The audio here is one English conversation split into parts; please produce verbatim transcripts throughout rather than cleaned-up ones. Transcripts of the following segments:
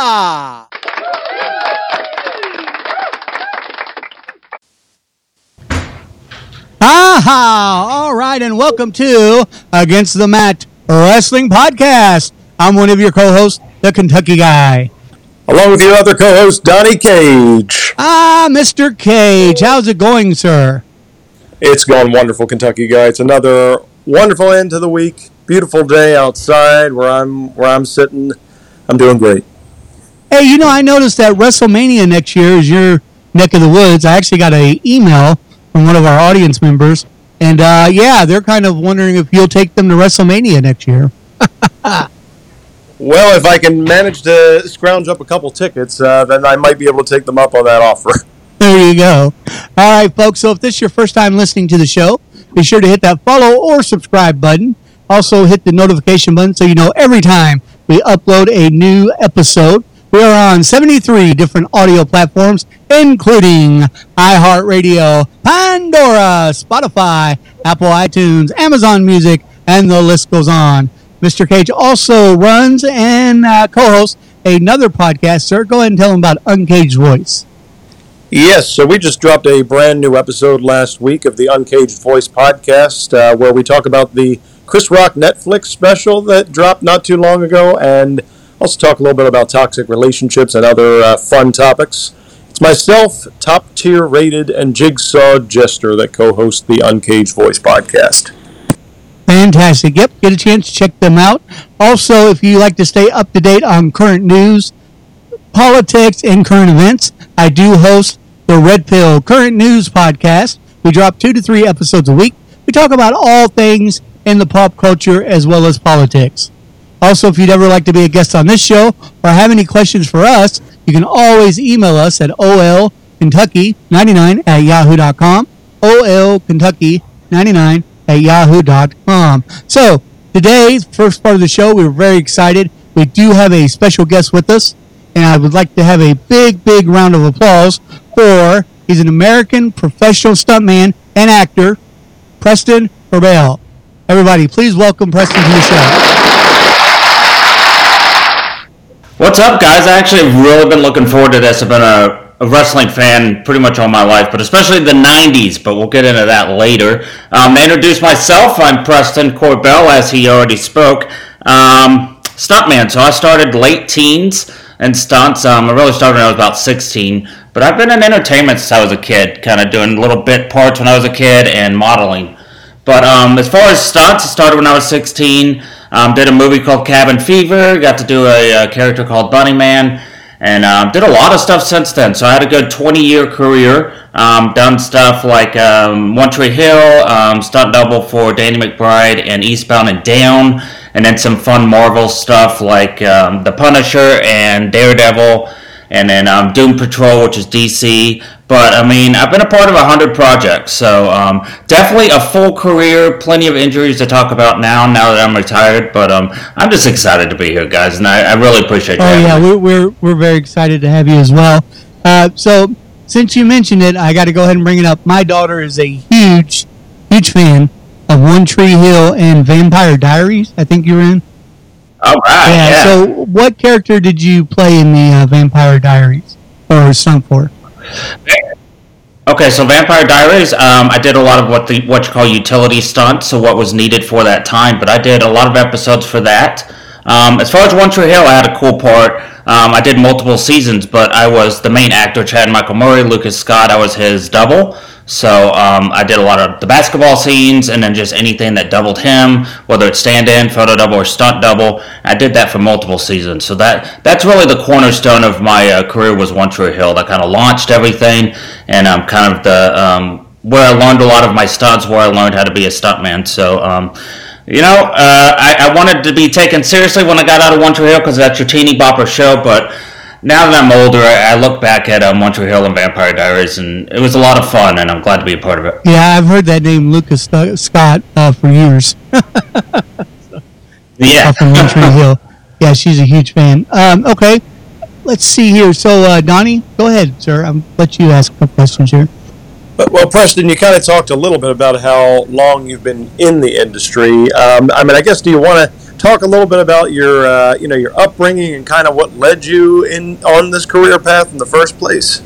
Ah! Aha! All right, and welcome to Against the Matt Wrestling Podcast. I'm one of your co-hosts, the Kentucky Guy. Along with your other co-host, Donnie Cage. Ah, Mister Cage, how's it going, sir? It's going wonderful, Kentucky Guy. It's another wonderful end to the week. Beautiful day outside where I'm where I'm sitting. I'm doing great. Hey, you know, I noticed that WrestleMania next year is your neck of the woods. I actually got an email from one of our audience members, and uh, yeah, they're kind of wondering if you'll take them to WrestleMania next year. Well, if I can manage to scrounge up a couple tickets, uh, then I might be able to take them up on that offer. There you go. All right, folks, so if this is your first time listening to the show, be sure to hit that follow or subscribe button. Also, hit the notification button so you know every time we upload a new episode. We are on seventy-three different audio platforms, including iHeartRadio, Pandora, Spotify, Apple iTunes, Amazon Music, and the list goes on. Mister Cage also runs and uh, co-hosts another podcast. Sir, go ahead and tell him about Uncaged Voice. Yes, so we just dropped a brand new episode last week of the Uncaged Voice podcast, uh, where we talk about the Chris Rock Netflix special that dropped not too long ago, and also talk a little bit about toxic relationships and other uh, fun topics. It's myself, Top Tier Rated, and Jigsaw Jester that co-host the Uncaged Voice podcast. Fantastic. Yep, get a chance to check them out. Also, if you like to stay up to date on current news, politics, and current events, I do host the Red Pill Current News Podcast. We drop two to three episodes a week. We talk about all things in the pop culture as well as politics. Also, if you'd ever like to be a guest on this show or have any questions for us, you can always email us at O L Kentucky ninety-nine at yahoo dot com, O L Kentucky ninety-nine at yahoo dot com. So, today's first part of the show, we're very excited. We do have a special guest with us, and I would like to have a big, big round of applause for, he's an American professional stuntman and actor, Preston Corbell. Everybody, please welcome Preston to the show. What's up, guys? I actually have really been looking forward to this. I've been a, a wrestling fan pretty much all my life, but especially the nineties, but we'll get into that later. Um, to introduce myself, I'm Preston Corbell, as he already spoke. Um, stuntman, so I started late teens in stunts. Um, I really started when I was about sixteen, but I've been in entertainment since I was a kid, kind of doing little bit parts when I was a kid and modeling. But um, as far as stunts, I started when I was sixteen. Um, did a movie called Cabin Fever, got to do a, a character called Bunny Man, and um, did a lot of stuff since then. So I had a good twenty-year career, um, done stuff like um, One Tree Hill, um, stunt double for Danny McBride and Eastbound and Down, and then some fun Marvel stuff like um, The Punisher and Daredevil, and then um, Doom Patrol, which is D C. But, I mean, I've been a part of one hundred projects, so um, definitely a full career, plenty of injuries to talk about now, now that I'm retired. But um, I'm just excited to be here, guys, and I, I really appreciate you having me. Oh, yeah, we're, we're, we're very excited to have you as well. Uh, so, since you mentioned it, I got to go ahead and bring it up. My daughter is a huge, huge fan of One Tree Hill and Vampire Diaries, I think you're in. All right, yeah. yeah. So, what character did you play in the uh, Vampire Diaries, or sung for? Okay, so Vampire Diaries, um, I did a lot of what the what you call utility stunts, so what was needed for that time, but I did a lot of episodes for that. Um, as far as One Tree Hill, I had a cool part. Um, I did multiple seasons, but I was the main actor, Chad Michael Murray, Lucas Scott. I was his double. So um, I did a lot of the basketball scenes and then just anything that doubled him, whether it's stand-in, photo double, or stunt double. I did that for multiple seasons. So that that's really the cornerstone of my uh, career was One Tree Hill. That kind of launched everything, and um, kind of the um, where I learned a lot of my stunts, where I learned how to be a stuntman. So, um, you know, uh, I, I wanted to be taken seriously when I got out of One Tree Hill because that's your teeny bopper show, but now that I'm older, I look back at um, One Tree Hill and Vampire Diaries, and it was a lot of fun, and I'm glad to be a part of it. Yeah, I've heard that name, Lucas Scott, uh, for years. so, yeah. From One Tree Hill. Yeah, she's a huge fan. Um, okay, let's see here. So, uh, Donnie, go ahead, sir. I'll let you ask some questions here. Well, Preston, you kind of talked a little bit about how long you've been in the industry. Um, I mean, I guess, do you want to talk a little bit about your, uh, you know, your upbringing and kind of what led you in on this career path in the first place?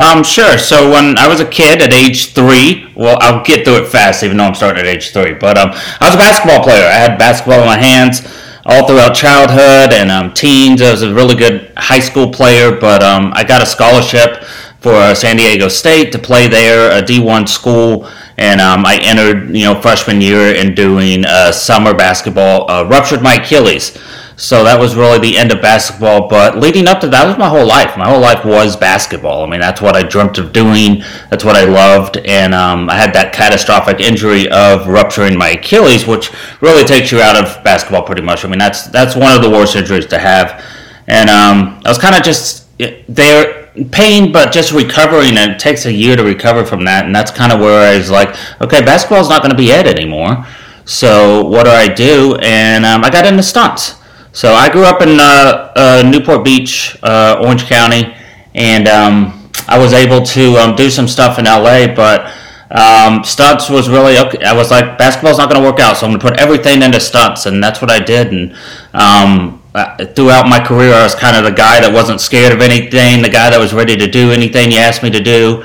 Um, sure. So when I was a kid at age three, well, I'll get through it fast, even though I'm starting at age three. But um, I was a basketball player. I had basketball in my hands all throughout childhood and um, teens. I was a really good high school player, but um, I got a scholarship for San Diego State to play there, a D one school, and um, I entered, you know, freshman year in doing uh, summer basketball, uh, ruptured my Achilles. So that was really the end of basketball, but leading up to that was my whole life. My whole life was basketball. I mean, that's what I dreamt of doing. That's what I loved, and um, I had that catastrophic injury of rupturing my Achilles, which really takes you out of basketball pretty much. I mean, that's that's one of the worst injuries to have, and um, I was kind of just there, pain, but just recovering, and it takes a year to recover from that, and that's kind of where I was like, okay, basketball's not going to be it anymore, so what do I do? And um, I got into stunts. So I grew up in uh, uh, Newport Beach, uh, Orange County, and um, I was able to um, do some stuff in L A, but um, stunts was really, okay. I was like, basketball's not going to work out, so I'm going to put everything into stunts, and that's what I did, and um, Uh, throughout my career, I was kind of the guy that wasn't scared of anything, the guy that was ready to do anything you asked me to do,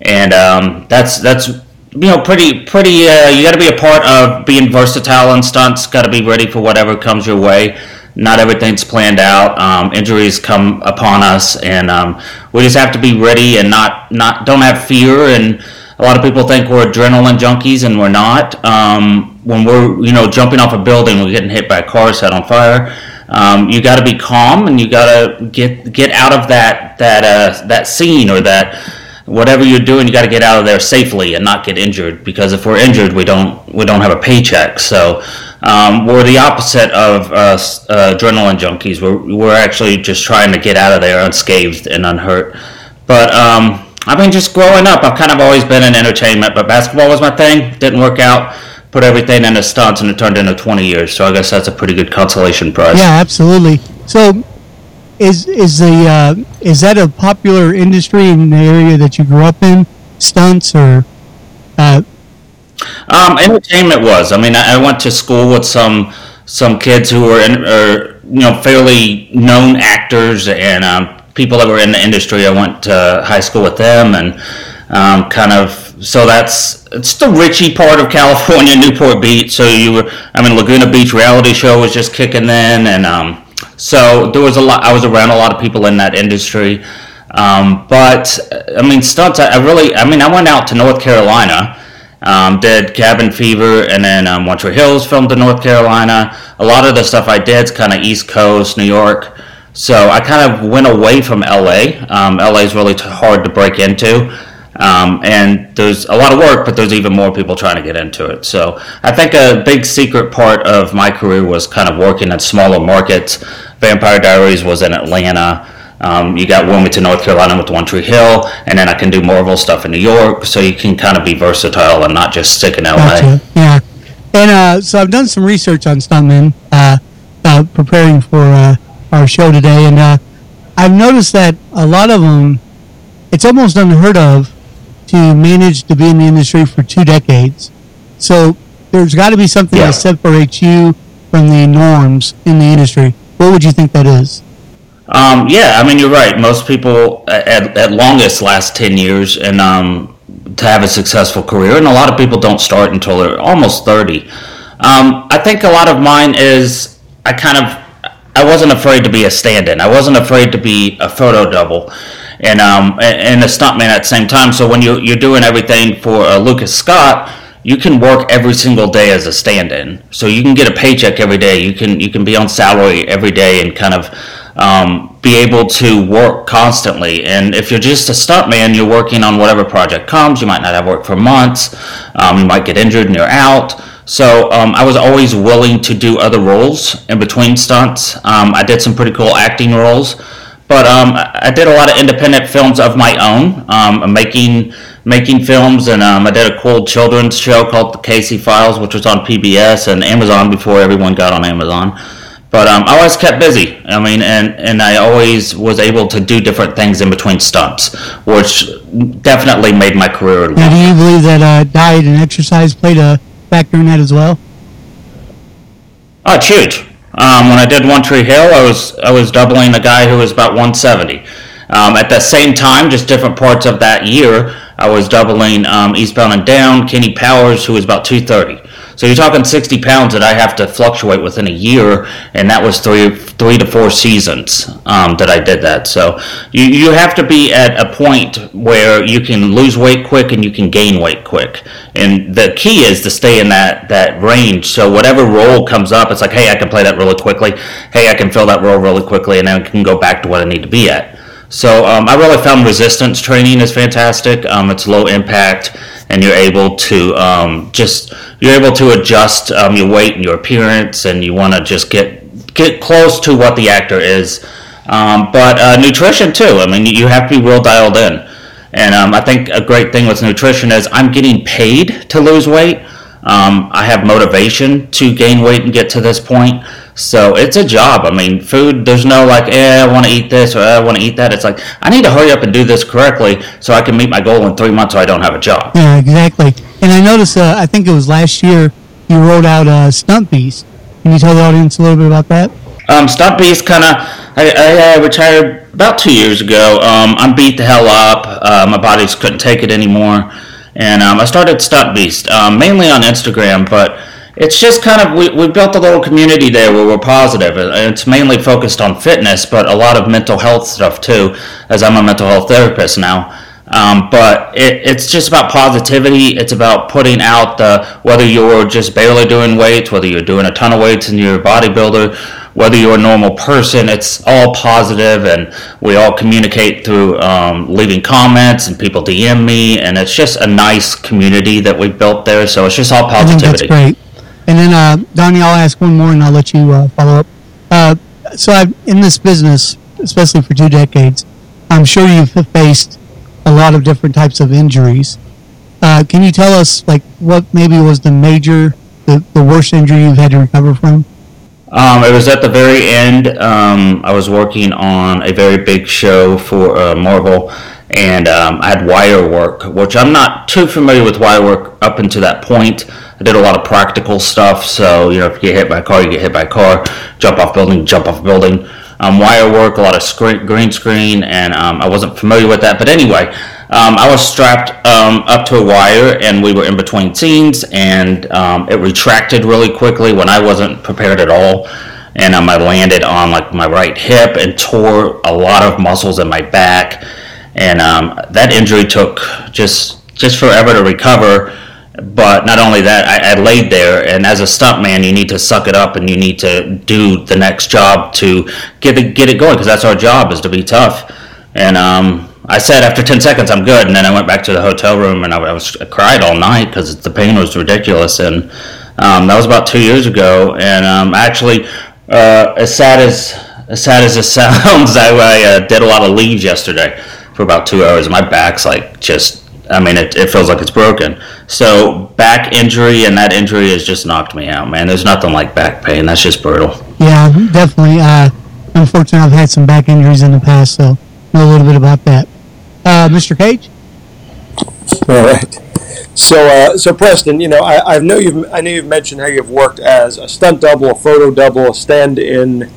and um, that's that's you know pretty pretty. Uh, you got to be a part of being versatile in stunts. Got to be ready for whatever comes your way. Not everything's planned out. Um, injuries come upon us, and um, we just have to be ready and not not don't have fear. And a lot of people think we're adrenaline junkies, and we're not. Um, when we're you know jumping off a building, we're getting hit by a car, set on fire. Um, you got to be calm, and you got to get get out of that that uh, that scene or that whatever you're doing. You got to get out of there safely and not get injured, because if we're injured, we don't we don't have a paycheck. So um, we're the opposite of uh, uh, adrenaline junkies. We're we're actually just trying to get out of there unscathed and unhurt. But um, I mean, just growing up, I've kind of always been in entertainment, but basketball was my thing. Didn't work out. Put everything into stunts, and it turned into twenty years. So I guess that's a pretty good consolation prize. Yeah, absolutely. So, is is the uh, is that a popular industry in the area that you grew up in? Stunts or? Uh... Um, entertainment was. I mean, I, I went to school with some some kids who were in, or, you know fairly known actors and um, people that were in the industry. I went to high school with them, and um, kind of. So that's it's the Richie part of California, Newport Beach. So you were, I mean, Laguna Beach reality show was just kicking in, and um, so there was a lot. I was around a lot of people in that industry, um, but I mean, stunts. I, I really, I mean, I went out to North Carolina, um, did Cabin Fever, and then um, One Tree Hill filmed in North Carolina. A lot of the stuff I did is kind of East Coast, New York. So I kind of went away from L A. Um, L A is really t- hard to break into. Um, and there's a lot of work, but there's even more people trying to get into it. So I think a big secret part of my career was kind of working at smaller markets. Vampire Diaries was in Atlanta. Um, you got Wilmington, North Carolina with One Tree Hill, and then I can do Marvel stuff in New York. So you can kind of be versatile and not just stick in L A. Gotcha. Yeah, and uh, so I've done some research on stuntmen, uh, uh, preparing for uh, our show today, and uh, I've noticed that a lot of them, it's almost unheard of to manage to be in the industry for two decades. So there's got to be something yeah. that separates you from the norms in the industry. What would you think that is? Um, yeah, I mean, you're right. Most people at, at longest last ten years and um, to have a successful career, and a lot of people don't start until they're almost thirty. Um, I think a lot of mine is I kind of I wasn't afraid to be a stand-in. I wasn't afraid to be a photo double and um and a stuntman at the same time. So when you, you're doing everything for uh, Lucas Scott, you can work every single day as a stand-in. So you can get a paycheck every day. You can you can be on salary every day and kind of um, be able to work constantly. And if you're just a stuntman, you're working on whatever project comes. You might not have work for months. Um, you might get injured and you're out. So um, I was always willing to do other roles in between stunts. Um, I did some pretty cool acting roles. But um, I did a lot of independent films of my own, um, making making films, and um, I did a cool children's show called The Casey Files, which was on P B S and Amazon before everyone got on Amazon. But um, I always kept busy. I mean, and, and I always was able to do different things in between stunts, which definitely made my career. Now, do you believe that uh, diet and exercise played a factor in that as well? Oh, it's huge. Um, when I did One Tree Hill, I was I was doubling a guy who was about one seventy. Um, at the same time, just different parts of that year, I was doubling um, Eastbound and Down, Kenny Powers, who was about two thirty. So you're talking sixty pounds that I have to fluctuate within a year, and that was three three to four seasons um, that I did that. So you, you have to be at a point where you can lose weight quick and you can gain weight quick. And the key is to stay in that, that range. So whatever role comes up, it's like, hey, I can play that really quickly. Hey, I can fill that role really quickly, and then I can go back to what I need to be at. So um, I really found resistance training is fantastic. Um, it's low impact, and you're able to um, just you're able to adjust um, your weight and your appearance, and you want to just get get close to what the actor is. Um, but uh, nutrition too. I mean, you have to be real dialed in. And um, I think a great thing with nutrition is I'm getting paid to lose weight. Um, I have motivation to gain weight and get to this point. So it's a job. I mean, food, there's no like, eh, I want to eat this or eh, I want to eat that. It's like, I need to hurry up and do this correctly so I can meet my goal in three months so I don't have a job. Yeah, exactly. And I noticed, uh, I think it was last year, you rolled out uh, Stunt Beast. Can you tell the audience a little bit about that? Um, Stunt Beast kind of, I, I, I retired about two years ago. Um, I'm beat the hell up. Uh, my body just couldn't take it anymore. And um, I started Stunt Beast, um, mainly on Instagram, but it's just kind of, we, we built a little community there where we're positive. It's mainly focused on fitness, but a lot of mental health stuff too, as I'm a mental health therapist now. Um, but it, it's just about positivity. It's about putting out the, whether you're just barely doing weights, whether you're doing a ton of weights and you're a bodybuilder, whether you're a normal person, it's all positive, and we all communicate through um, leaving comments, and people D M me, and it's just a nice community that we built there, so it's just all positivity. I think that's great. And then, uh, Donnie, I'll ask one more, and I'll let you uh, follow up. Uh, so I've, in this business, especially for two decades, I'm sure you've faced a lot of different types of injuries. Uh, can you tell us, like, what maybe was the major, the, the worst injury you've had to recover from? Um, it was at the very end. Um, I was working on a very big show for uh, Marvel, and um, I had wire work, which I'm not too familiar with wire work up until that point. I did a lot of practical stuff, so you know, if you get hit by a car, you get hit by a car, jump off building, jump off building. Um, wire work, a lot of screen, green screen, and um, I wasn't familiar with that. But anyway, um, I was strapped um, up to a wire, and we were in between scenes, and um, it retracted really quickly when I wasn't prepared at all, and um, I landed on like my right hip and tore a lot of muscles in my back, and um, that injury took just just forever to recover. But not only that, I, I laid there, and as a stuntman, you need to suck it up, and you need to do the next job to get it, get it going, because that's our job, is to be tough. And um, I said after ten seconds, I'm good, and then I went back to the hotel room, and I, I, was, I cried all night because the pain was ridiculous. And um, that was about two years ago, and um, actually, uh, as sad as as sad as it sounds, I, I uh, did a lot of leaves yesterday for about two hours. My back's like just... I mean, it, it feels like it's broken. So back injury, and that injury has just knocked me out, man. There's nothing like back pain. That's just brutal. Yeah, definitely. Uh, unfortunately, I've had some back injuries in the past, so know a little bit about that. Uh, Mister Cage? All right. So, uh, so Preston, you know, I, I know you've I know you've mentioned how you've worked as a stunt double, a photo double, a stand-in,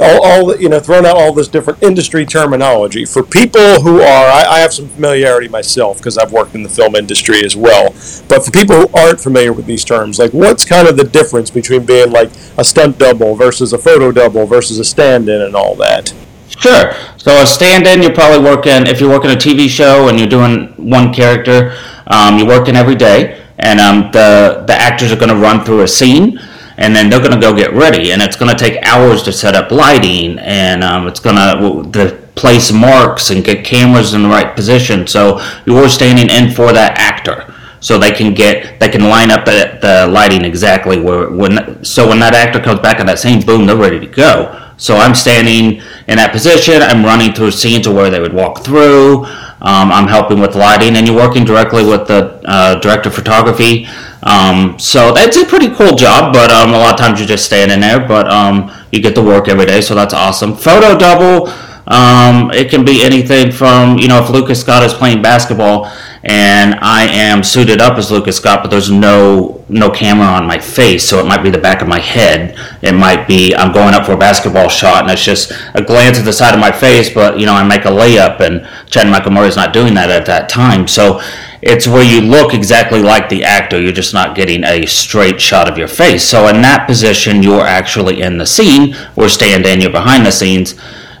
all, all you know, throwing out all this different industry terminology. For people who are, I, I have some familiarity myself because I've worked in the film industry as well, but for people who aren't familiar with these terms, like what's kind of the difference between being like a stunt double versus a photo double versus a stand-in and all that? Sure. So a stand-in, you're probably working, if you're working a T V show and you're doing one character, um, you're working every day, and um, the, the actors are going to run through a scene, and then they're going to go get ready, and it's going to take hours to set up lighting, and um, it's going to place marks and get cameras in the right position. So you're standing in for that actor, so they can get they can line up the, the lighting exactly where when. So when that actor comes back on that scene, boom, they're ready to go. So I'm standing in that position. I'm running through scenes of where they would walk through. Um, I'm helping with lighting, and you're working directly with the uh, director of photography. Um, so that's a pretty cool job, but um, a lot of times you're just standing there, but um, you get to work every day, so that's awesome. Photo double, um, it can be anything from, you know, if Lucas Scott is playing basketball and I am suited up as Lucas Scott, but there's no no camera on my face, so it might be the back of my head. It might be I'm going up for a basketball shot, and it's just a glance at the side of my face, but, you know, I make a layup, and Chad Michael Murray's not doing that at that time. So it's where you look exactly like the actor. You're just not getting a straight shot of your face. So in that position, you're actually in the scene, or stand-in, you're behind the scenes.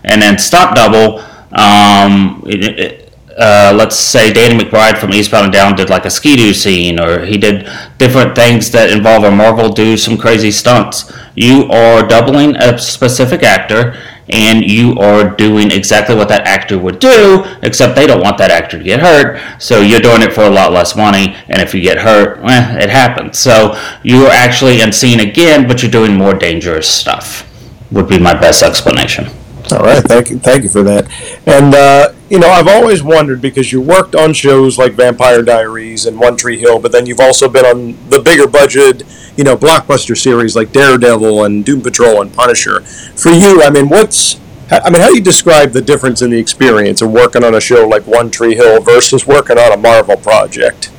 And then stop double, um, it, it, Uh, let's say Danny McBride from Eastbound and Down did like a ski-doo scene, or he did different things that involve a Marvel do some crazy stunts. You are doubling a specific actor, and you are doing exactly what that actor would do, except they don't want that actor to get hurt, so you're doing it for a lot less money, and if you get hurt, eh, it happens. So you're actually in scene again, but you're doing more dangerous stuff, would be my best explanation. All right, thank you, thank you for that. And, uh, you know, I've always wondered, because you worked on shows like Vampire Diaries and One Tree Hill, but then you've also been on the bigger budget, you know, blockbuster series like Daredevil and Doom Patrol and Punisher. For you, I mean, what's, I mean, how do you describe the difference in the experience of working on a show like One Tree Hill versus working on a Marvel project?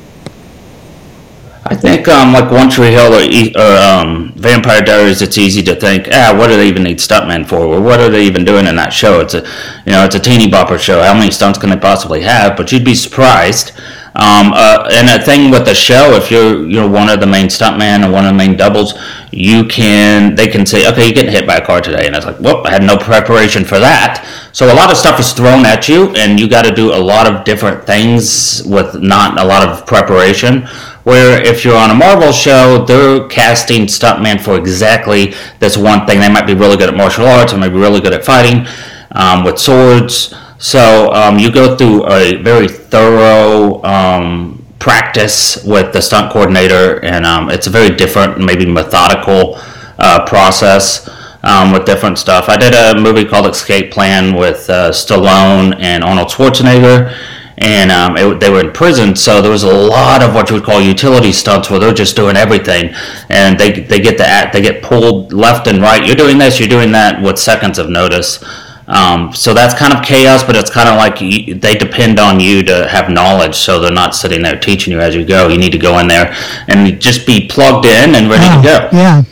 I think, um, like One Tree Hill or, or um, Vampire Diaries, it's easy to think, ah, what do they even need stuntmen for? Or what are they even doing in that show? It's a, you know, it's a teeny bopper show. How many stunts can they possibly have? But you'd be surprised. Um, uh, and the thing with the show, if you're, you're one of the main stuntmen or one of the main doubles, you can, they can say, okay, you're getting hit by a car today. And it's like, whoop, I had no preparation for that. So a lot of stuff is thrown at you, and you got to do a lot of different things with not a lot of preparation. Where if you're on a Marvel show, they're casting stuntman for exactly this one thing. They might be really good at martial arts, or maybe really good at fighting um, with swords. So um, you go through a very thorough um, practice with the stunt coordinator, and um, it's a very different, maybe methodical uh, process um, with different stuff. I did a movie called Escape Plan with uh, Stallone and Arnold Schwarzenegger. And um, it, they were in prison, so there was a lot of what you would call utility stunts, where they're just doing everything, and they they get the act, they get pulled left and right. You're doing this, you're doing that, with seconds of notice. Um, so that's kind of chaos, but it's kind of like you, they depend on you to have knowledge, so they're not sitting there teaching you as you go. You need to go in there and just be plugged in and ready oh, to go. Yeah.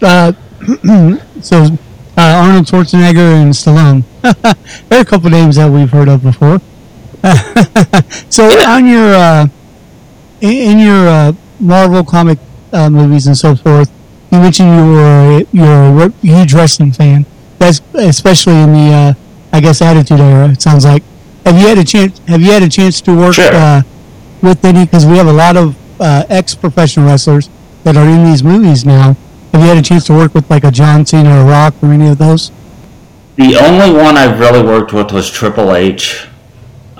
Uh, so uh, Arnold Schwarzenegger and Stallone. There are a couple names that we've heard of before. So yeah. on your uh, in your uh, Marvel comic uh, movies and so forth, you mentioned you were you're a huge wrestling fan. That's especially in the uh, I guess Attitude Era. It sounds like. Have you had a chance? Have you had a chance to work sure. uh, with any? Because we have a lot of uh, ex-professional wrestlers that are in these movies now. Have you had a chance to work with like a John Cena or a Rock or any of those? The only one I've really worked with was Triple H.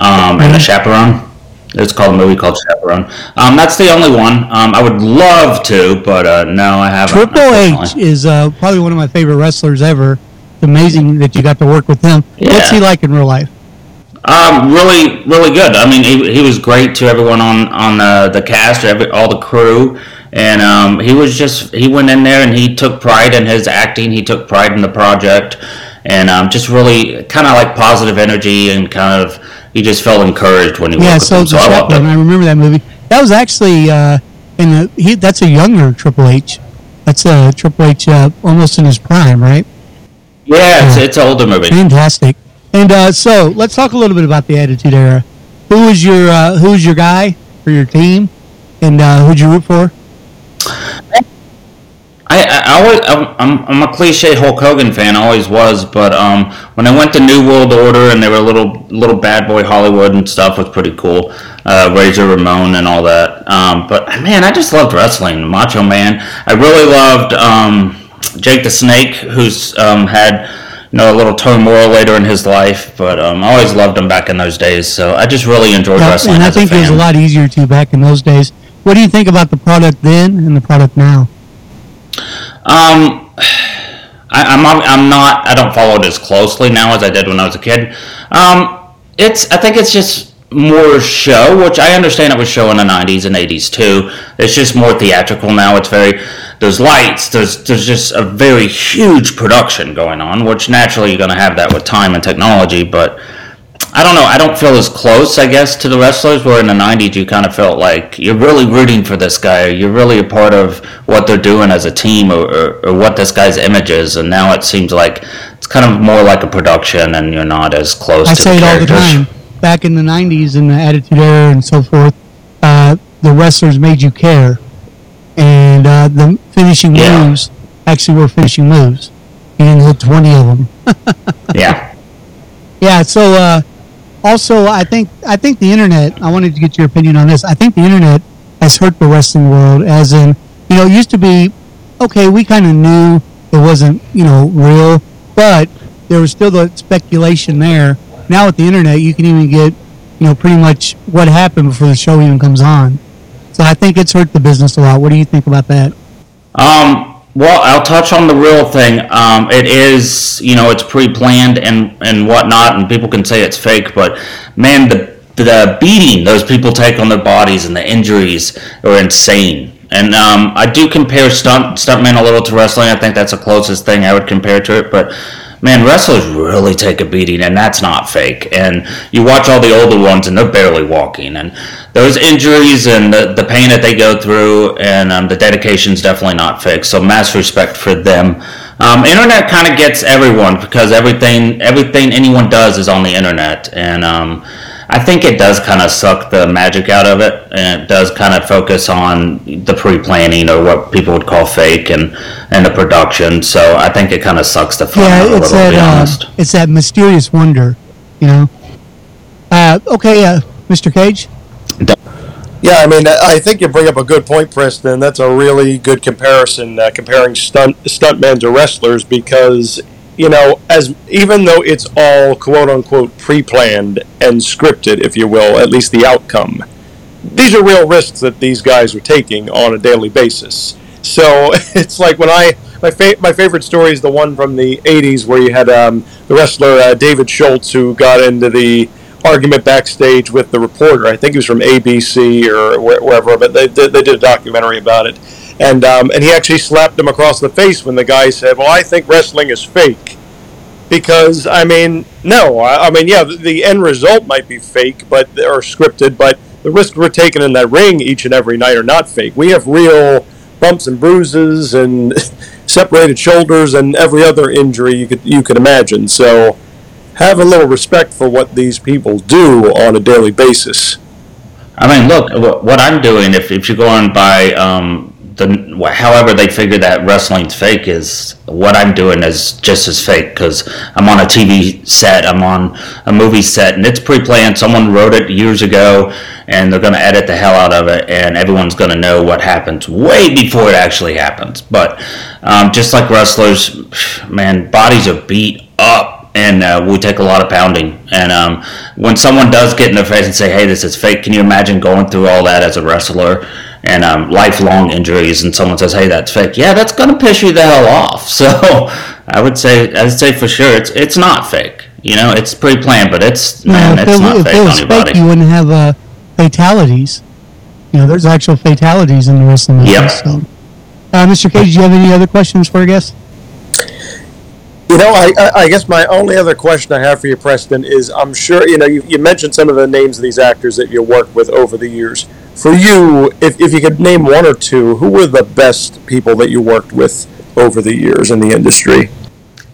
Um, and a Chaperone. It's called a movie called Chaperone. Um, that's the only one. Um, I would love to, but uh, no, I haven't. Triple H is uh, probably one of my favorite wrestlers ever. It's amazing that you got to work with him. Yeah. What's he like in real life? Um, really, really good. I mean, he he was great to everyone on on the the cast, every all the crew, and um, he was just he went in there and he took pride in his acting. He took pride in the project, and um, just really kind of like positive energy and kind of. He just felt encouraged when he yeah, worked so with him. Yeah, so I loved it. I remember that movie. That was actually uh, in the. He, that's a younger Triple H. That's a Triple H uh, almost in his prime, right? Yeah, it's, it's an older movie. Fantastic. And uh, so let's talk a little bit about the Attitude Era. Who is your uh, who's your guy for your team, and uh, who'd you root for? I, I, I always, I, I'm, I'm a cliche Hulk Hogan fan. I always was, but um, when I went to New World Order and they were a little little bad boy Hollywood and stuff was pretty cool. Uh, Razor Ramon and all that. Um, but man, I just loved wrestling. Macho Man. I really loved um, Jake the Snake, who's um, had. You know, a little turmoil later in his life, but um, I always loved him back in those days, so I just really enjoyed yeah, wrestling. And I as think a fan. It was a lot easier to back in those days. What do you think about the product then and the product now? Um, I, I'm I'm not I don't follow it as closely now as I did when I was a kid. Um, it's I think it's just more show, which I understand it was show in the nineties and eighties too. It's just more theatrical now. It's very. There's lights, there's there's just a very huge production going on, which naturally you're going to have that with time and technology, but I don't know, I don't feel as close, I guess, to the wrestlers, where in the nineties you kind of felt like you're really rooting for this guy, or you're really a part of what they're doing as a team, or, or, or what this guy's image is, and now it seems like it's kind of more like a production, and you're not as close I to the characters. I say it all the time, back in the nineties, in the Attitude Era and so forth, uh, the wrestlers made you care. And uh, the finishing yeah. moves actually were finishing moves. And the twenty of them. yeah. Yeah, so uh, also I think I think the internet, I wanted to get your opinion on this, I think the internet has hurt the wrestling world, as in, you know, it used to be, okay, we kind of knew it wasn't, you know, real, but there was still the speculation there. Now with the internet, you can even get, you know, pretty much what happened before the show even comes on. So I think it's hurt the business a lot. What do you think about that? Um, well, I'll touch on the real thing. Um, it is, you know, it's pre-planned and, and whatnot, and people can say it's fake, but, man, the, the beating those people take on their bodies and the injuries are insane. And um, I do compare stunt stuntmen a little to wrestling. I think that's the closest thing I would compare to it, but... Man, wrestlers really take a beating, and that's not fake. And you watch all the older ones, and they're barely walking. And those injuries and the, the pain that they go through, and um, the dedication's definitely not fake. So, mass respect for them. Um, internet kind of gets everyone because everything, everything anyone does is on the internet, and um, I think it does kind of suck the magic out of it, and it does kind of focus on the pre-planning or what people would call fake and, and the production. So I think it kind of sucks the fun yeah, out a little, that, to be honest. Uh, it's that mysterious wonder, you know. Uh, okay, uh, Mister Cage? Yeah, I mean, I think you bring up a good point, Preston. That's a really good comparison, uh, comparing stunt stuntmen to wrestlers, because... You know, as even though it's all quote-unquote pre-planned and scripted, if you will, at least the outcome, these are real risks that these guys are taking on a daily basis. So it's like when I, my, fa- my favorite story is the one from the eighties where you had um, the wrestler uh, David Schultz, who got into the argument backstage with the reporter. I think he was from A B C or wh- wherever, but they, they did a documentary about it. And um, and he actually slapped him across the face when the guy said, well, I think wrestling is fake. Because, I mean, no. I, I mean, yeah, the, the end result might be fake but or scripted, but the risks we're taking in that ring each and every night are not fake. We have real bumps and bruises and separated shoulders and every other injury you could, you could imagine. So have a little respect for what these people do on a daily basis. I mean, look, what I'm doing, if, if you're going by... Um The, however they figure that wrestling's fake is what I'm doing is just as fake because I'm on a T V set, I'm on a movie set, and it's pre-planned. Someone wrote it years ago, and they're going to edit the hell out of it, and everyone's going to know what happens way before it actually happens. But um, just like wrestlers, man, bodies are beat up. And uh, we take a lot of pounding. And um, when someone does get in their face and say, hey, this is fake, can you imagine going through all that as a wrestler and um, lifelong injuries, and someone says, hey, that's fake. Yeah, that's going to piss you the hell off. So I would say I would say for sure it's it's not fake. You know, it's pre-planned, but it's, no, man, it's it, not if fake it was on anybody. Fake, you wouldn't have uh, fatalities. You know, there's actual fatalities in the wrestling. Yep. So. Uh, Mister Cage, do you have any other questions for our guests? You know, I, I guess my only other question I have for you, Preston, is I'm sure, you know, you, you mentioned some of the names of these actors that you worked with over the years. For you, if, if you could name one or two, who were the best people that you worked with over the years in the industry?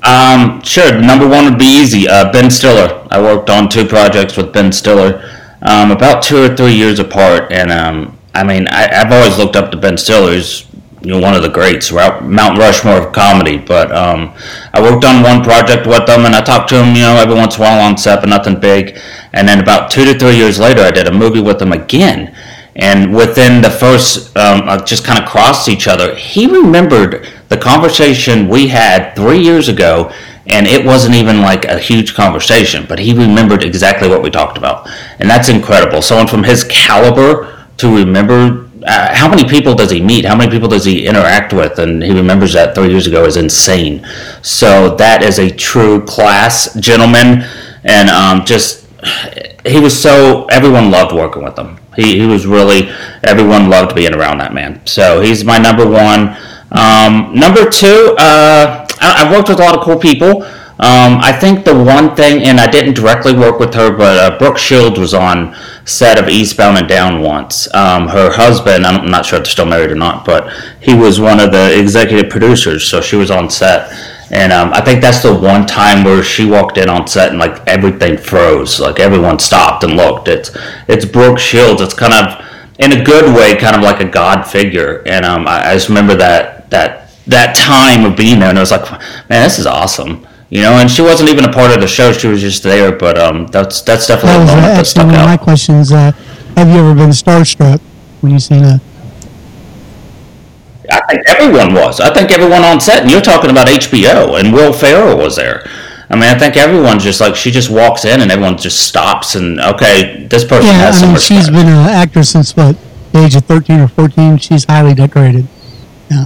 Um, sure. Number one would be easy. Uh, Ben Stiller. I worked on two projects with Ben Stiller, um, about two or three years apart, and um, I mean, I, I've always looked up to Ben Stiller. He's, you know, one of the greats, Mount Rushmore of comedy. But um, I worked on one project with him, and I talked to him, you know, every once in a while on set, but nothing big. And then about two to three years later, I did a movie with him again. And within the first, um, I just kind of crossed each other. He remembered the conversation we had three years ago, and it wasn't even like a huge conversation, but he remembered exactly what we talked about. And that's incredible. Someone from his caliber to remember, uh, how many people does he meet? How many people does he interact with? And he remembers that three years ago is insane. So that is a true class gentleman. And um, just, he was so, everyone loved working with him. He he was really, everyone loved being around that man. So he's my number one. Um, number two, uh, I, I've worked with a lot of cool people. Um, I think the one thing, and I didn't directly work with her, but uh, Brooke Shields was on set of Eastbound and Down once. Um, her husband, I'm not sure if they're still married or not, but he was one of the executive producers, so she was on set. And um, I think that's the one time where she walked in on set and like everything froze, like everyone stopped and looked. It's it's Brooke Shields. It's kind of, in a good way, kind of like a god figure. And um, I, I just remember that that that time of being there, and I was like, man, this is awesome, you know. And she wasn't even a part of the show; she was just there. But um, that's that's definitely a moment that stuck out. One of my questions: uh, have you ever been starstruck when you've seen a? I think everyone was. I think everyone on set, and you're talking about H B O, and Will Ferrell was there. I mean, I think everyone's just like, she just walks in, and everyone just stops, and, okay, this person yeah, has I some mean, she's been an actress since, what, the age of thirteen or fourteen? She's highly decorated. Yeah.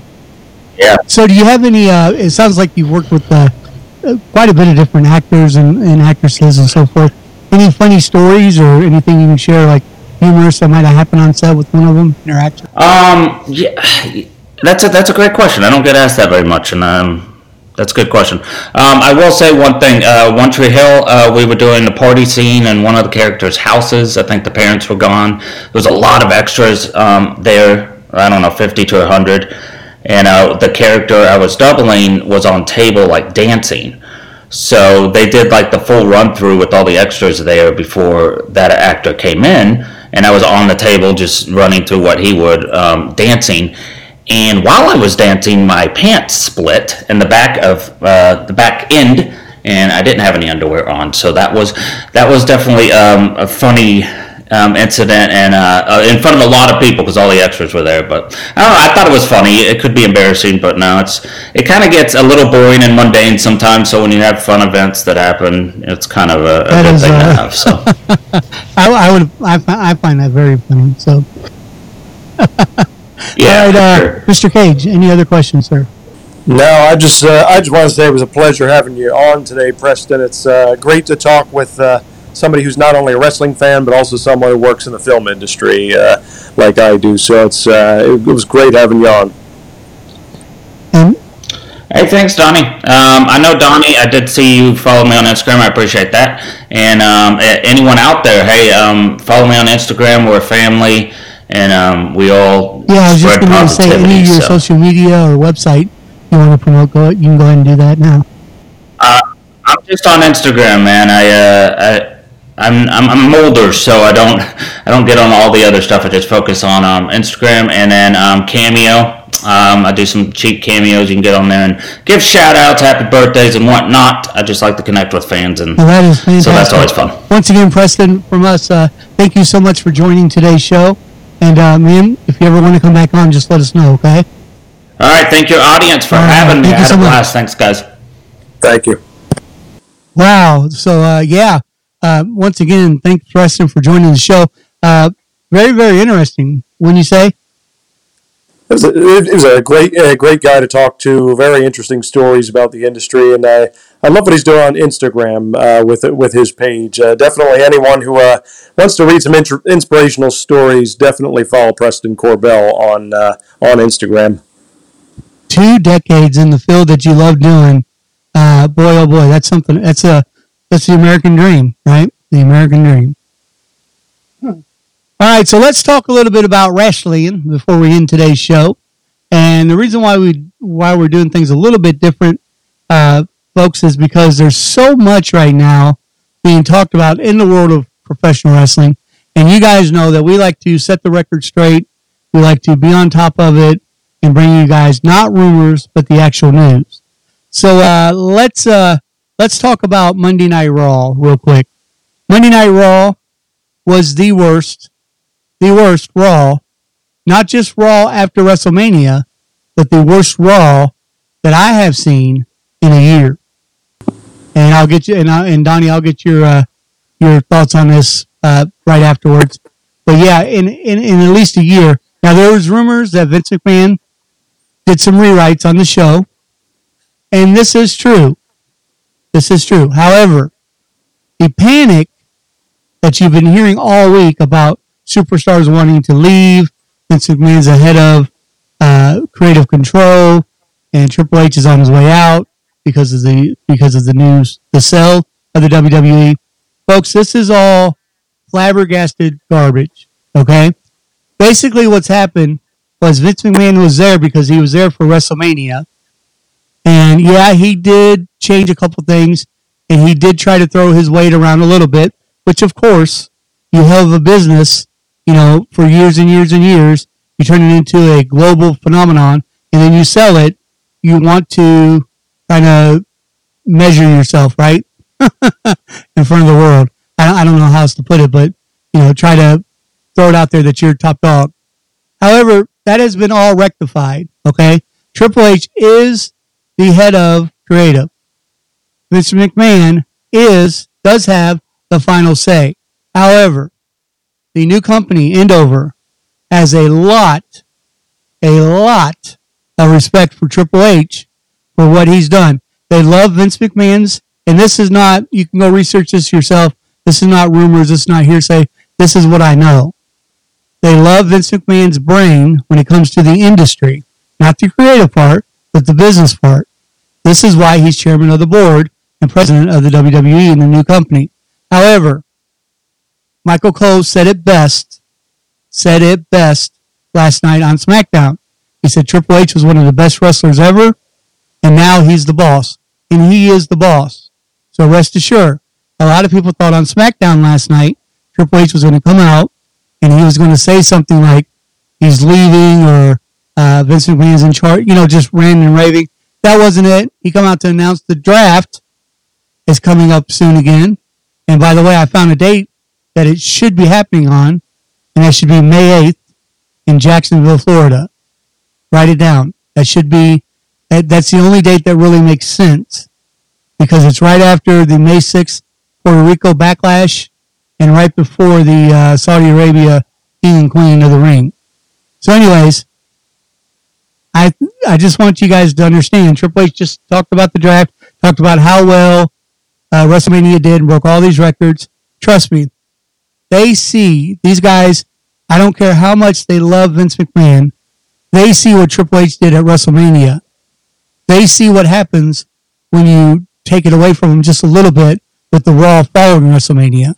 Yeah. So do you have any, uh, it sounds like you've worked with uh, quite a bit of different actors and, and actresses and so forth. Any funny stories or anything you can share, like humorous that might have happened on set with one of them, interaction? Um, yeah. That's a, that's a great question. I don't get asked that very much, and um, that's a good question. Um, I will say one thing. Uh, One Tree Hill, uh, we were doing the party scene in one of the characters' houses. I think the parents were gone. There was a lot of extras um, there, I don't know, fifty to one hundred. And uh, the character I was doubling was on table, like, dancing. So they did, like, the full run-through with all the extras there before that actor came in, and I was on the table just running through what he would, um, dancing. And while I was dancing, my pants split in the back of uh, the back end, and I didn't have any underwear on. So that was that was definitely um, a funny um, incident, and uh, in front of a lot of people because all the extras were there. But I don't know, I thought it was funny. It could be embarrassing, but no, it's it kind of gets a little boring and mundane sometimes. So when you have fun events that happen, it's kind of a, a good is, thing uh, to have. So I, I would I, I find that very funny. So. Yeah, all right, uh, sure. Mister Cage, any other questions, sir? No, I just uh, I just want to say it was a pleasure having you on today, Preston. It's uh, great to talk with uh, somebody who's not only a wrestling fan, but also someone who works in the film industry uh, like I do. So it's uh, it, it was great having you on. And hey, thanks, Donnie. Um, I know, Donnie, I did see you follow me on Instagram. I appreciate that. And um, anyone out there, hey, um, follow me on Instagram. We're a family. And um, we all yeah, I was just going to say, any of your so. social media or website you want to promote, go, you can go ahead and do that now. Uh, I'm just on Instagram, man. I, uh, I, I'm, I'm, I'm older, so I don't, I don't get on all the other stuff. I just focus on um, Instagram and then um, Cameo. Um, I do some cheap cameos. You can get on there and give shout-outs, happy birthdays, and whatnot. I just like to connect with fans, and well, that is fantastic. So that's always fun. Once again, Preston, from us, uh, thank you so much for joining today's show. And, uh, man, if you ever want to come back on, just let us know, okay? All right. Thank your audience for All having right, me. I had a blast. Thanks, guys. Thank you. Wow. So, uh, yeah. Uh, once again, thanks, Preston, for joining the show. Uh, very, very interesting, wouldn't you say? It was a, it was a great a great guy to talk to, very interesting stories about the industry, and I, I love what he's doing on Instagram uh, with with his page. Uh, definitely anyone who uh, wants to read some inter- inspirational stories, definitely follow Preston Corbell on, uh, on Instagram. Two decades in the field that you love doing, uh, boy, oh boy, that's something. That's a that's the American dream, right? The American dream. All right, so let's talk a little bit about wrestling before we end today's show. And the reason why we why we're doing things a little bit different uh, folks, is because there's so much right now being talked about in the world of professional wrestling. And you guys know that we like to set the record straight. We like to be on top of it and bring you guys not rumors, but the actual news. So uh, let's uh, let's talk about Monday Night Raw real quick. Monday Night Raw was the worst, the worst Raw, not just Raw after WrestleMania, but the worst Raw that I have seen in a year. And I'll get you, and, I, and Donnie, I'll get your uh, your thoughts on this uh, right afterwards. But yeah, in, in in at least a year. Now there was rumors that Vince McMahon did some rewrites on the show, and this is true. This is true. However, the panic that you've been hearing all week about superstars wanting to leave, Vince McMahon's ahead of uh, creative control, and Triple H is on his way out because of the because of the news, the sell of the W W E. Folks, this is all flabbergasted garbage, okay? Basically what's happened was Vince McMahon was there because he was there for WrestleMania. And yeah, he did change a couple things, and he did try to throw his weight around a little bit, which of course, you have a business, you know, for years and years and years, you turn it into a global phenomenon, and then you sell it, you want to kind of measure yourself, right? In front of the world. I don't know how else to put it, but, you know, try to throw it out there that you're top dog. However, that has been all rectified, okay? Triple H is the head of creative. Mister McMahon is, does have the final say. However, the new company, Endover, has a lot, a lot of respect for Triple H for what he's done. They love Vince McMahon's, and this is not, you can go research this yourself. This is not rumors. This is not hearsay. This is what I know. They love Vince McMahon's brain when it comes to the industry. Not the creative part, but the business part. This is why he's chairman of the board and president of the W W E and the new company. However, Michael Cole said it best, said it best last night on SmackDown. He said Triple H was one of the best wrestlers ever, and now he's the boss. And he is the boss. So rest assured. A lot of people thought on SmackDown last night, Triple H was going to come out and he was going to say something like he's leaving or uh, Vince McMahon's in charge, you know, just ranting and raving. That wasn't it. He came out to announce the draft is coming up soon again. And by the way, I found a date that it should be happening on, and that should be May eighth in Jacksonville, Florida. Write it down. That should be, that's the only date that really makes sense because it's right after the May sixth Puerto Rico Backlash, and right before the uh, Saudi Arabia King and Queen of the Ring. So anyways, I I just want you guys to understand, Triple H just talked about the draft, talked about how well uh, WrestleMania did and broke all these records. Trust me, they see, these guys, I don't care how much they love Vince McMahon, they see what Triple H did at WrestleMania. They see what happens when you take it away from them just a little bit, with the Raw following WrestleMania.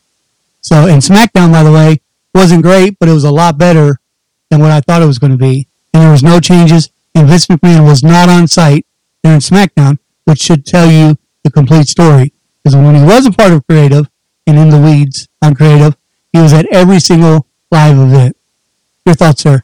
So, and SmackDown, by the way, wasn't great, but it was a lot better than what I thought it was going to be. And there was no changes, and Vince McMahon was not on site there in SmackDown, which should tell you the complete story. Because when he was a part of creative, and in the weeds on creative, he was at every single live event. Your thoughts, sir?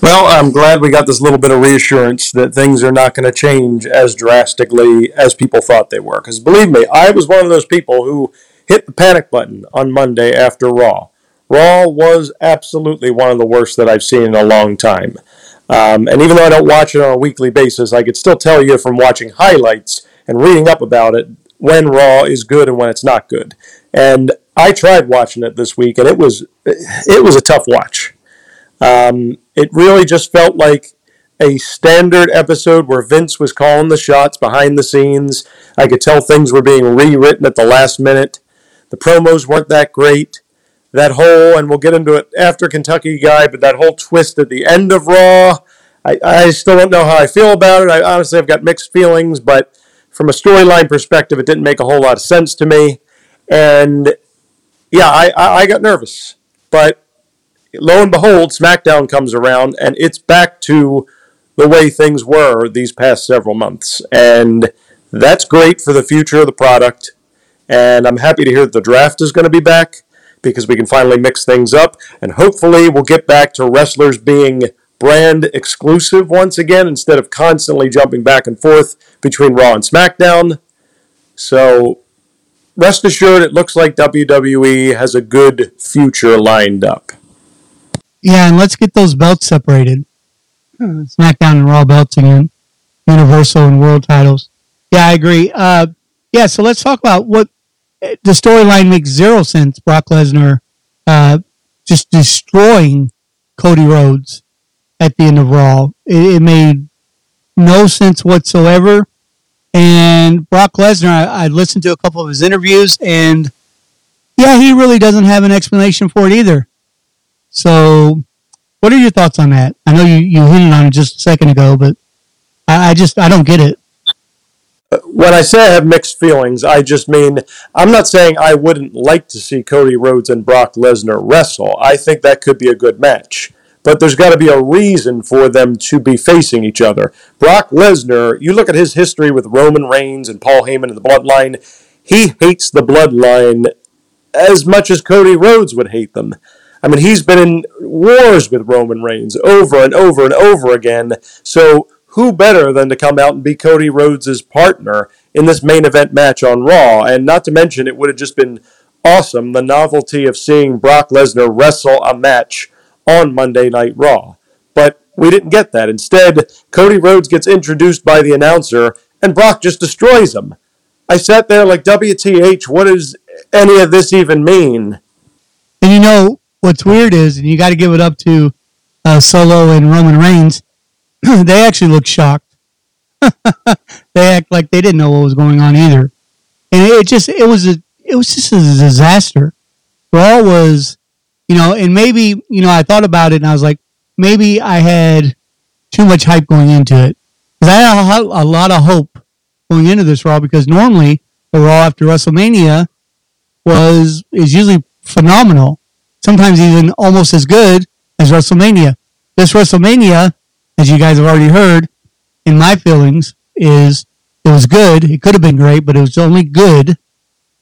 Well, I'm glad we got this little bit of reassurance that things are not going to change as drastically as people thought they were. Because believe me, I was one of those people who hit the panic button on Monday after Raw. Raw was absolutely one of the worst that I've seen in a long time. Um, and even though I don't watch it on a weekly basis, I could still tell you from watching highlights and reading up about it when Raw is good and when it's not good. And I tried watching it this week, and it was it was a tough watch. Um, it really just felt like a standard episode where Vince was calling the shots behind the scenes. I could tell things were being rewritten at the last minute. The promos weren't that great. That whole, and we'll get into it after Kentucky guy, but that whole twist at the end of Raw, I, I still don't know how I feel about it. I honestly, I've got mixed feelings, but from a storyline perspective, it didn't make a whole lot of sense to me. And yeah, I, I, I got nervous, but lo and behold, SmackDown comes around, and it's back to the way things were these past several months. And that's great for the future of the product. And I'm happy to hear that the draft is going to be back because we can finally mix things up. And hopefully we'll get back to wrestlers being brand exclusive once again instead of constantly jumping back and forth between Raw and SmackDown. So rest assured, it looks like W W E has a good future lined up. Yeah, and let's get those belts separated. Uh, SmackDown and Raw belts again. Universal and World titles. Yeah, I agree. Uh, yeah, so let's talk about what the storyline makes zero sense. Brock Lesnar uh, just destroying Cody Rhodes at the end of Raw. It, it made no sense whatsoever. And Brock Lesnar, I, I listened to a couple of his interviews, and yeah, he really doesn't have an explanation for it either. So, what are your thoughts on that? I know you, you hinted on it just a second ago, but I, I just, I don't get it. When I say I have mixed feelings, I just mean, I'm not saying I wouldn't like to see Cody Rhodes and Brock Lesnar wrestle. I think that could be a good match. But there's got to be a reason for them to be facing each other. Brock Lesnar, you look at his history with Roman Reigns and Paul Heyman and the Bloodline, he hates the Bloodline as much as Cody Rhodes would hate them. I mean, he's been in wars with Roman Reigns over and over and over again. So who better than to come out and be Cody Rhodes' partner in this main event match on Raw? And not to mention, it would have just been awesome, the novelty of seeing Brock Lesnar wrestle a match on Monday Night Raw. But we didn't get that. Instead, Cody Rhodes gets introduced by the announcer, and Brock just destroys him. I sat there like, W T H, what does any of this even mean? And you know, what's weird is, and you got to give it up to uh, Solo and Roman Reigns, they actually look shocked. They act like they didn't know what was going on either. And it just, it was a, it was just a disaster. Raw was... You know, and maybe, you know, I thought about it and I was like, maybe I had too much hype going into it. Because I had a lot of hope going into this Raw because normally the Raw after WrestleMania was is usually phenomenal. Sometimes even almost as good as WrestleMania. This WrestleMania, as you guys have already heard, in my feelings, is it was good. It could have been great, but it was only good.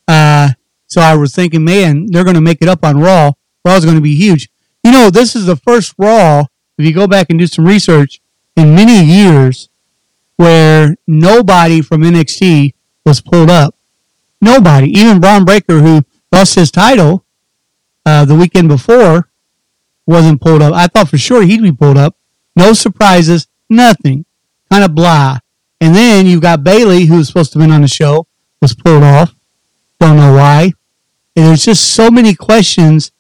Uh, so I was thinking, man, they're going to make it up on Raw. Raw is going to be huge. You know, this is the first Raw, if you go back and do some research, in many years where nobody from N X T was pulled up. Nobody. Even Braun Breaker, who lost his title uh, the weekend before, wasn't pulled up. I thought for sure he'd be pulled up. No surprises, nothing. Kind of blah. And then you've got Bayley, who was supposed to have been on the show, was pulled off. Don't know why. And there's just so many questions.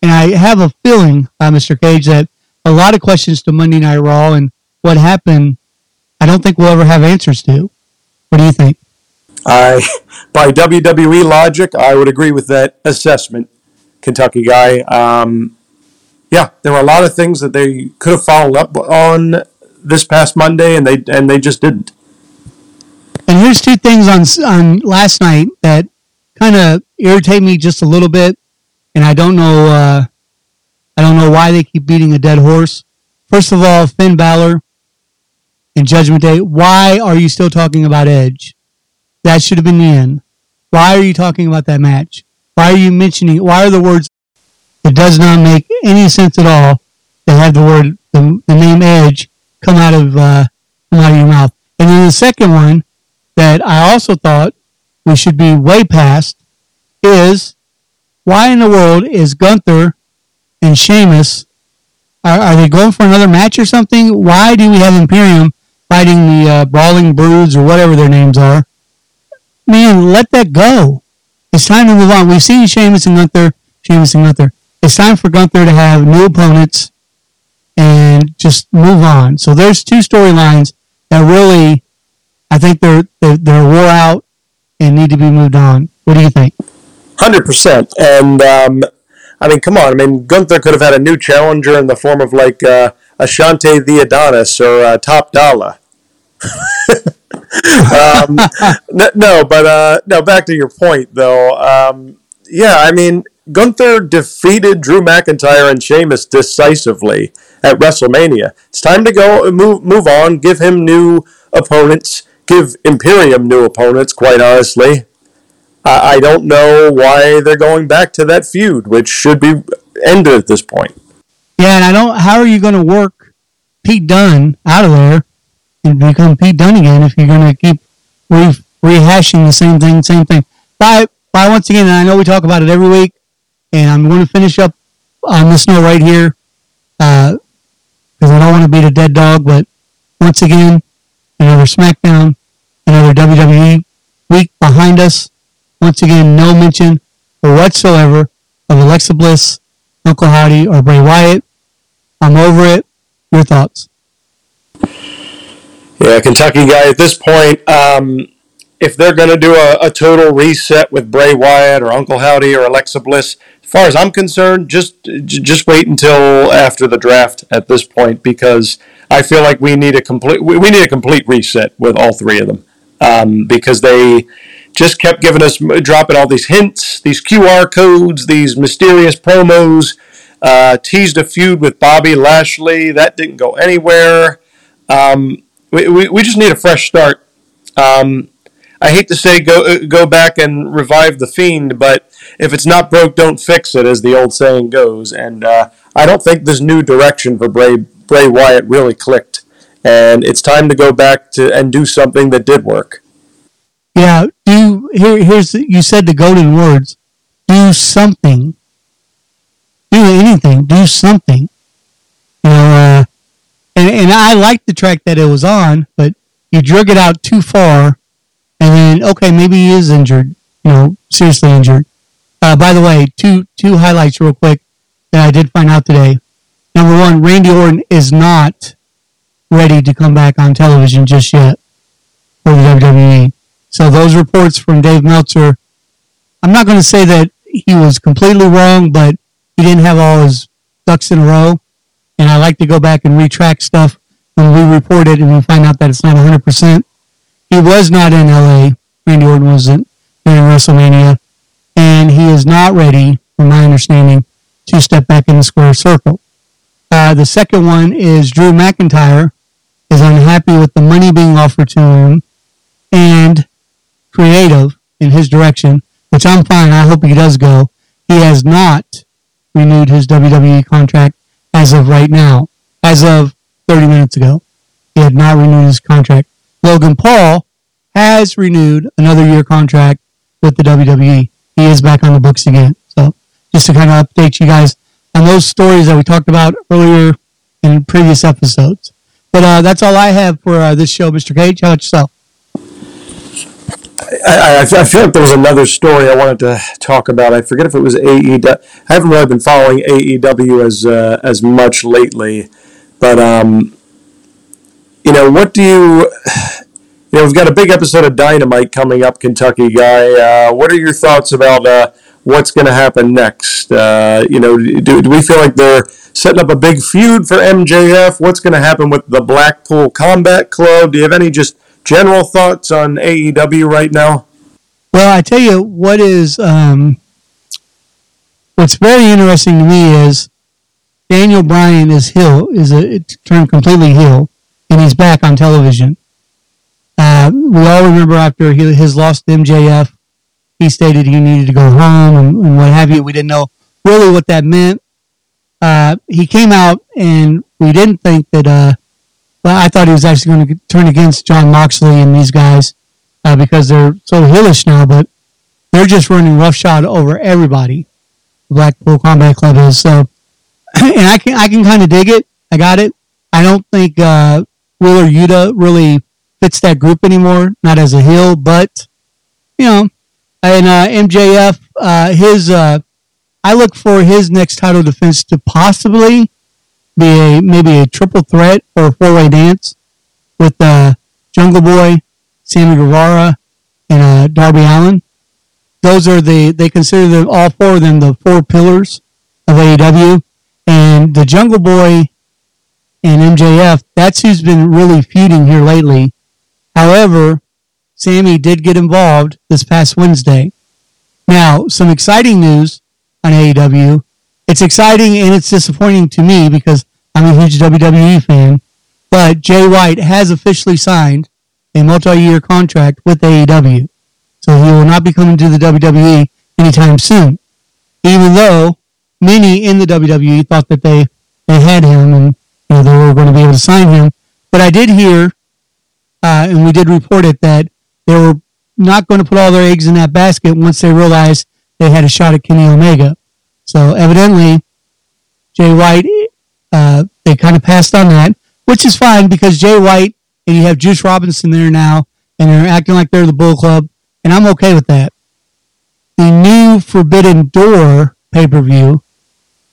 And I have a feeling, uh, Mister Cage, that a lot of questions to Monday Night Raw and what happened, I don't think we'll ever have answers to. What do you think? I, by W W E logic, I would agree with that assessment, Kentucky guy. Um, yeah, there were a lot of things that they could have followed up on this past Monday, and they and they just didn't. And here's two things on on last night that kind of irritate me just a little bit. And I don't know, uh, I don't know why they keep beating a dead horse. First of all, Finn Balor and Judgment Day. Why are you still talking about Edge? That should have been the end. Why are you talking about that match? Why are you mentioning? Why are the words? It does not make any sense at all. They have the word, the, the name Edge, come out of uh, come out of your mouth. And then the second one that I also thought we should be way past is. Why in the world is Gunther and Sheamus, are, are they going for another match or something? Why do we have Imperium fighting the uh, Brawling Broods or whatever their names are? Man, let that go. It's time to move on. We've seen Sheamus and Gunther, Sheamus and Gunther. It's time for Gunther to have new opponents and just move on. So there's two storylines that really, I think they're, they're, they're wore out and need to be moved on. What do you think? one hundred percent. And, um, I mean, come on. I mean, Gunther could have had a new challenger in the form of, like, uh, Ashante the Adonis or uh, Top Dollar. um, no, but, uh, no, back to your point, though. Um, yeah, I mean, Gunther defeated Drew McIntyre and Sheamus decisively at WrestleMania. It's time to go move move on. Give him new opponents. Give Imperium new opponents, quite honestly. I, I don't know why they're going back to that feud, which should be ended at this point. Yeah, and I don't... How are you going to work Pete Dunne out of there and become Pete Dunne again if you're going to keep re- rehashing the same thing, same thing? By, by once again, and I know we talk about it every week, and I'm going to finish up on this note right here because uh, I don't want to beat a dead dog, but once again, another SmackDown, another W W E week behind us. Once again, no mention whatsoever of Alexa Bliss, Uncle Howdy, or Bray Wyatt. I'm over it. Your thoughts? Yeah, Kentucky guy, at this point, um, if they're going to do a, a total reset with Bray Wyatt or Uncle Howdy or Alexa Bliss, as far as I'm concerned, just just wait until after the draft at this point, because I feel like we need a complete we need a complete reset with all three of them, um, because they just kept giving us, dropping all these hints, these Q R codes, these mysterious promos, uh, teased a feud with Bobby Lashley. That didn't go anywhere. Um, we, we, we just need a fresh start. Um, I hate to say go go back and revive the Fiend, but if it's not broke, don't fix it, as the old saying goes. And uh, I don't think this new direction for Bray, Bray Wyatt really clicked. And it's time to go back to and do something that did work. Yeah, do here. Here's you said the golden words. Do something. Do anything. Do something. You know, uh, and and I liked the track that it was on, but you drug it out too far, and then okay, maybe he is injured. You know, seriously injured. Uh, by the way, two two highlights real quick that I did find out today. Number one, Randy Orton is not ready to come back on television just yet for the W W E. So those reports from Dave Meltzer, I'm not going to say that he was completely wrong, but he didn't have all his ducks in a row. And I like to go back and retract stuff when we report it and we find out that it's not one hundred percent. He was not in L A. Randy Orton wasn't during WrestleMania. And he is not ready, from my understanding, to step back in the square circle. Uh, the second one is Drew McIntyre is unhappy with the money being offered to him and creative in his direction, which I'm fine. I hope he does go. He has not renewed his W W E contract as of right now. As of thirty minutes ago, he had not renewed his contract. Logan Paul has renewed another year contract with the W W E. He is back on the books again. So just to kind of update you guys on those stories that we talked about earlier in previous episodes. But uh, that's all I have for uh, this show, Mister Cage. How about yourself? I, I, I feel like there was another story I wanted to talk about. I forget if it was A E W. I haven't really been following A E W as uh, as much lately, but um, you know, what do you? You know, we've got a big episode of Dynamite coming up, Kentucky guy. Uh, what are your thoughts about uh, what's going to happen next? Uh, you know, do, do we feel like they're setting up a big feud for M J F? What's going to happen with the Blackpool Combat Club? Do you have any just general thoughts on A E W right now? Well, I tell you what is um, what's very interesting to me is Daniel Bryan is heel is a it's turned completely heel, and he's back on television. Uh, we all remember after he, his loss to M J F, he stated he needed to go home and, and what have you. We didn't know really what that meant. Uh, he came out, and we didn't think that. Uh, Well, I thought he was actually going to turn against John Moxley and these guys uh, because they're so hillish now, but they're just running roughshod over everybody. The Blackpool Combat Club is so, and I can I can kind of dig it. I got it. I don't think uh, Wheeler Yuta really fits that group anymore, not as a heel, but you know, and uh, M J F, uh, his uh, I look for his next title defense to possibly be a, maybe a triple threat or a four-way dance with uh, Jungle Boy, Sammy Guevara, and uh, Darby Allin. Those are the, they consider the, all four of them the four pillars of A E W. And the Jungle Boy and M J F, that's who's been really feuding here lately. However, Sammy did get involved this past Wednesday. Now, some exciting news. on A E W. It's exciting and it's disappointing to me because I'm a huge W W E fan. But Jay White has officially signed a multi-year contract with A E W. So he will not be coming to the W W E anytime soon. Even though many in the W W E thought that they, they had him and you know, they were going to be able to sign him. But I did hear, uh, and we did report it, that they were not going to put all their eggs in that basket once they realized they had a shot at Kenny Omega. So evidently, Jay White, uh, they kind of passed on that, which is fine because Jay White and you have Juice Robinson there now, and they're acting like they're the Bull Club, and I'm okay with that. The new Forbidden Door pay-per-view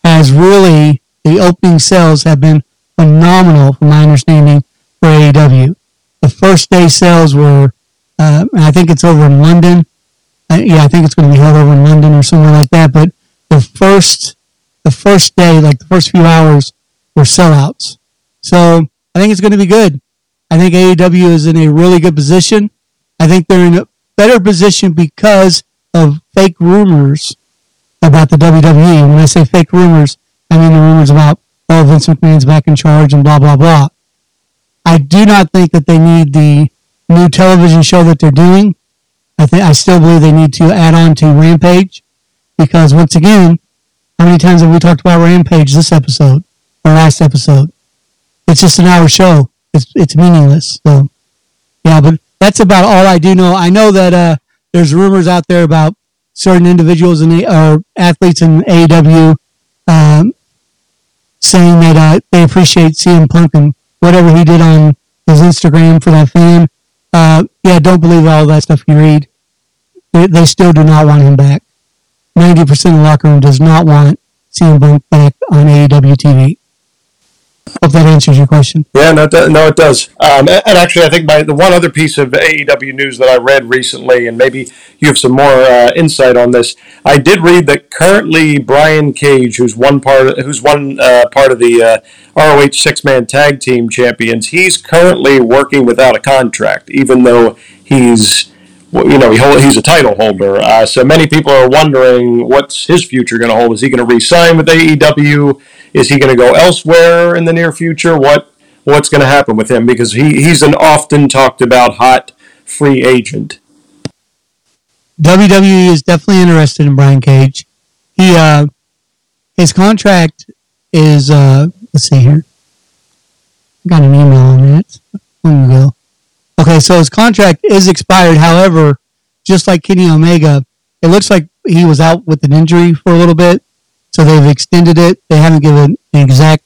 has really, the opening sales have been phenomenal, from my understanding, for A E W. The first day sales were, uh, I think it's over in London. Uh, yeah, I think it's going to be held over in London or somewhere like that, but the first, the first day, like the first few hours, were sellouts. So I think it's going to be good. I think A E W is in a really good position. I think they're in a better position because of fake rumors about the W W E. When I say fake rumors, I mean the rumors about, oh, Vince McMahon's back in charge and blah, blah, blah. I do not think that they need the new television show that they're doing. I think I still believe they need to add on to Rampage because, once again, how many times have we talked about Rampage this episode or last episode? It's just an hour show. It's it's meaningless. So, yeah, but that's about all I do know. I know that uh, there's rumors out there about certain individuals in the, or athletes in A E W um, saying that uh, they appreciate C M Punk and whatever he did on his Instagram for that fan. Uh, yeah, don't believe all that stuff you read. They, they still do not want him back. ninety percent of the locker room does not want C M Punk back on A E W T V. Hope that answers your question. Yeah, no, it does. No, it does. Um, and actually, I think my, the one other piece of A E W news that I read recently, and maybe you have some more uh, insight on this. I did read that currently Brian Cage, who's one part, of, who's one uh, part of the uh, R O H six-man tag team champions, he's currently working without a contract, even though he's, you know, he hold, he's a title holder. Uh, so many people are wondering what's his future going to hold. Is he going to re-sign with A E W? Is he going to go elsewhere in the near future? What what's going to happen with him? Because he, he's an often talked about hot free agent. W W E is definitely interested in Brian Cage. He uh, his contract is uh, let's see here. I got an email on that. There we go. Okay, so his contract is expired. However, just like Kenny Omega, it looks like he was out with an injury for a little bit. So they've extended it. They haven't given an exact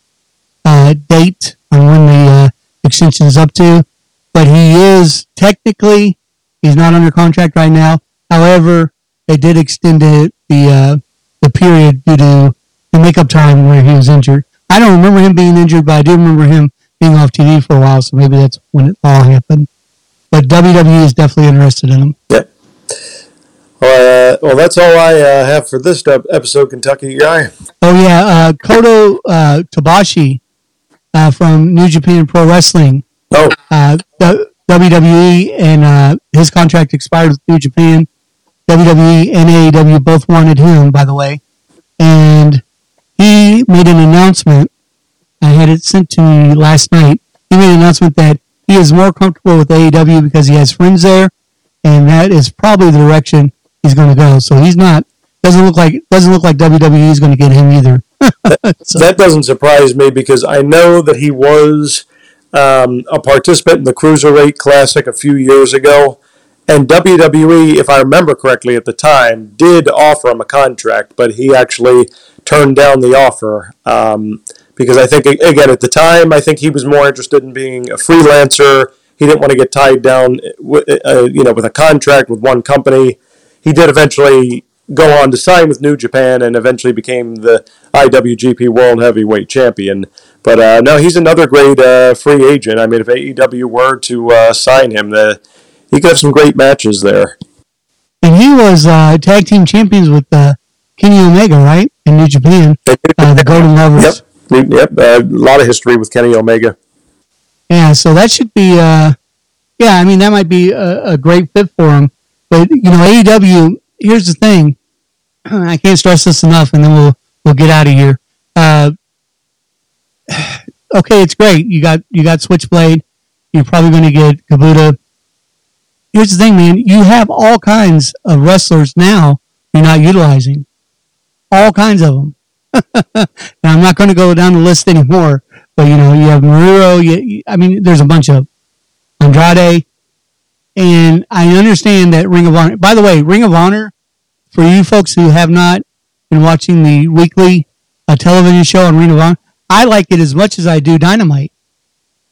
uh, date on when the uh, extension is up to. But he is technically, he's not under contract right now. However, they did extend it, the uh, the period due to the makeup time where he was injured. I don't remember him being injured, but I do remember him being off T V for a while. So maybe that's when it all happened. But W W E is definitely interested in him. Yep. Uh, well, that's all I uh, have for this episode, Kentucky Guy. Oh, yeah. Uh, Kodo uh, Tobashi uh, from New Japan Pro Wrestling. Oh. Uh, W W E and uh, his contract expired with New Japan. W W E and A E W both wanted him, by the way. And he made an announcement. I had it sent to me last night. He made an announcement that he is more comfortable with A E W because he has friends there. And that is probably the direction he's going to go. So he's not, doesn't look like, doesn't look like W W E is going to get him either. So. That doesn't surprise me because I know that he was um, a participant in the Cruiserweight Classic a few years ago. And W W E, if I remember correctly at the time, did offer him a contract, but he actually turned down the offer. Um, because I think, again, at the time, I think he was more interested in being a freelancer. He didn't want to get tied down with, uh, you know, with a contract with one company. He did eventually go on to sign with New Japan and eventually became the I W G P World Heavyweight Champion. But uh, no, he's another great uh, free agent. I mean, if A E W were to uh, sign him, the, he could have some great matches there. And he was uh, tag team champions with uh, Kenny Omega, right? In New Japan, uh, the Golden Lovers. Yep, yep. Uh, a lot of history with Kenny Omega. Yeah, so that should be, uh, yeah, I mean, that might be a, a great fit for him. But, you know, A E W, here's the thing. I can't stress this enough, and then we'll we'll get out of here. Uh, okay, it's great. You got you got Switchblade. You're probably going to get Kabuta. Here's the thing, man. You have all kinds of wrestlers now you're not utilizing. All kinds of them. Now, I'm not going to go down the list anymore. But, you know, you have Maruro. You, you, I mean, there's a bunch of Andrade. And I understand that Ring of Honor. By the way, Ring of Honor, for you folks who have not been watching the weekly uh, television show on Ring of Honor, I like it as much as I do Dynamite.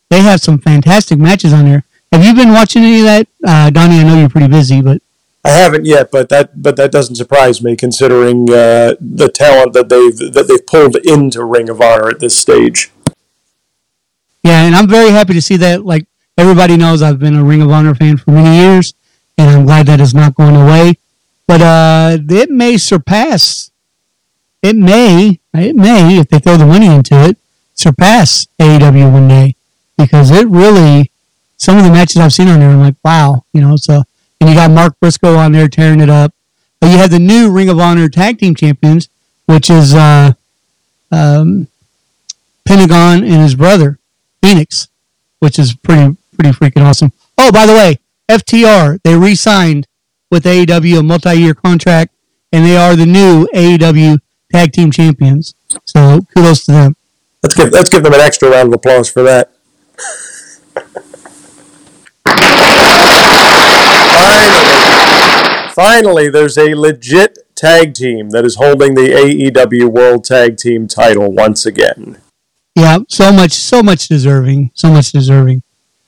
They have some fantastic matches on there. Have you been watching any of that? Uh, Donnie, I know you're pretty busy, but... I haven't yet, but that but that doesn't surprise me, considering uh, the talent that they've that they've pulled into Ring of Honor at this stage. Yeah, and I'm very happy to see that. Like, everybody knows I've been a Ring of Honor fan for many years, and I'm glad that it's not going away. But uh, it may surpass, it may, it may, if they throw the money into it, surpass A E W one day, because it really, some of the matches I've seen on there, I'm like, wow, you know, so... And you got Mark Briscoe on there tearing it up. But you have the new Ring of Honor Tag Team Champions, which is uh, um, Pentagon and his brother, Phoenix, which is pretty pretty freaking awesome. Oh, by the way, F T R, they re-signed with A E W, a multi-year contract, and they are the new A E W Tag Team Champions. So kudos to them. Let's give, let's give them an extra round of applause for that. Finally, finally, there's a legit tag team that is holding the A E W World Tag Team title once again. Yeah, so much, so much deserving. So much deserving.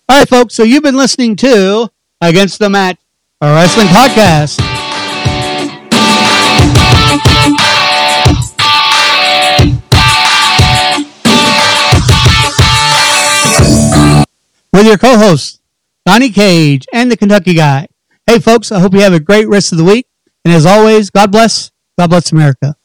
All right, folks, so you've been listening to Against the Mat, our wrestling podcast. With your co-hosts, Donnie Cage and the Kentucky Guy. Hey, folks, I hope you have a great rest of the week. And as always, God bless. God bless America.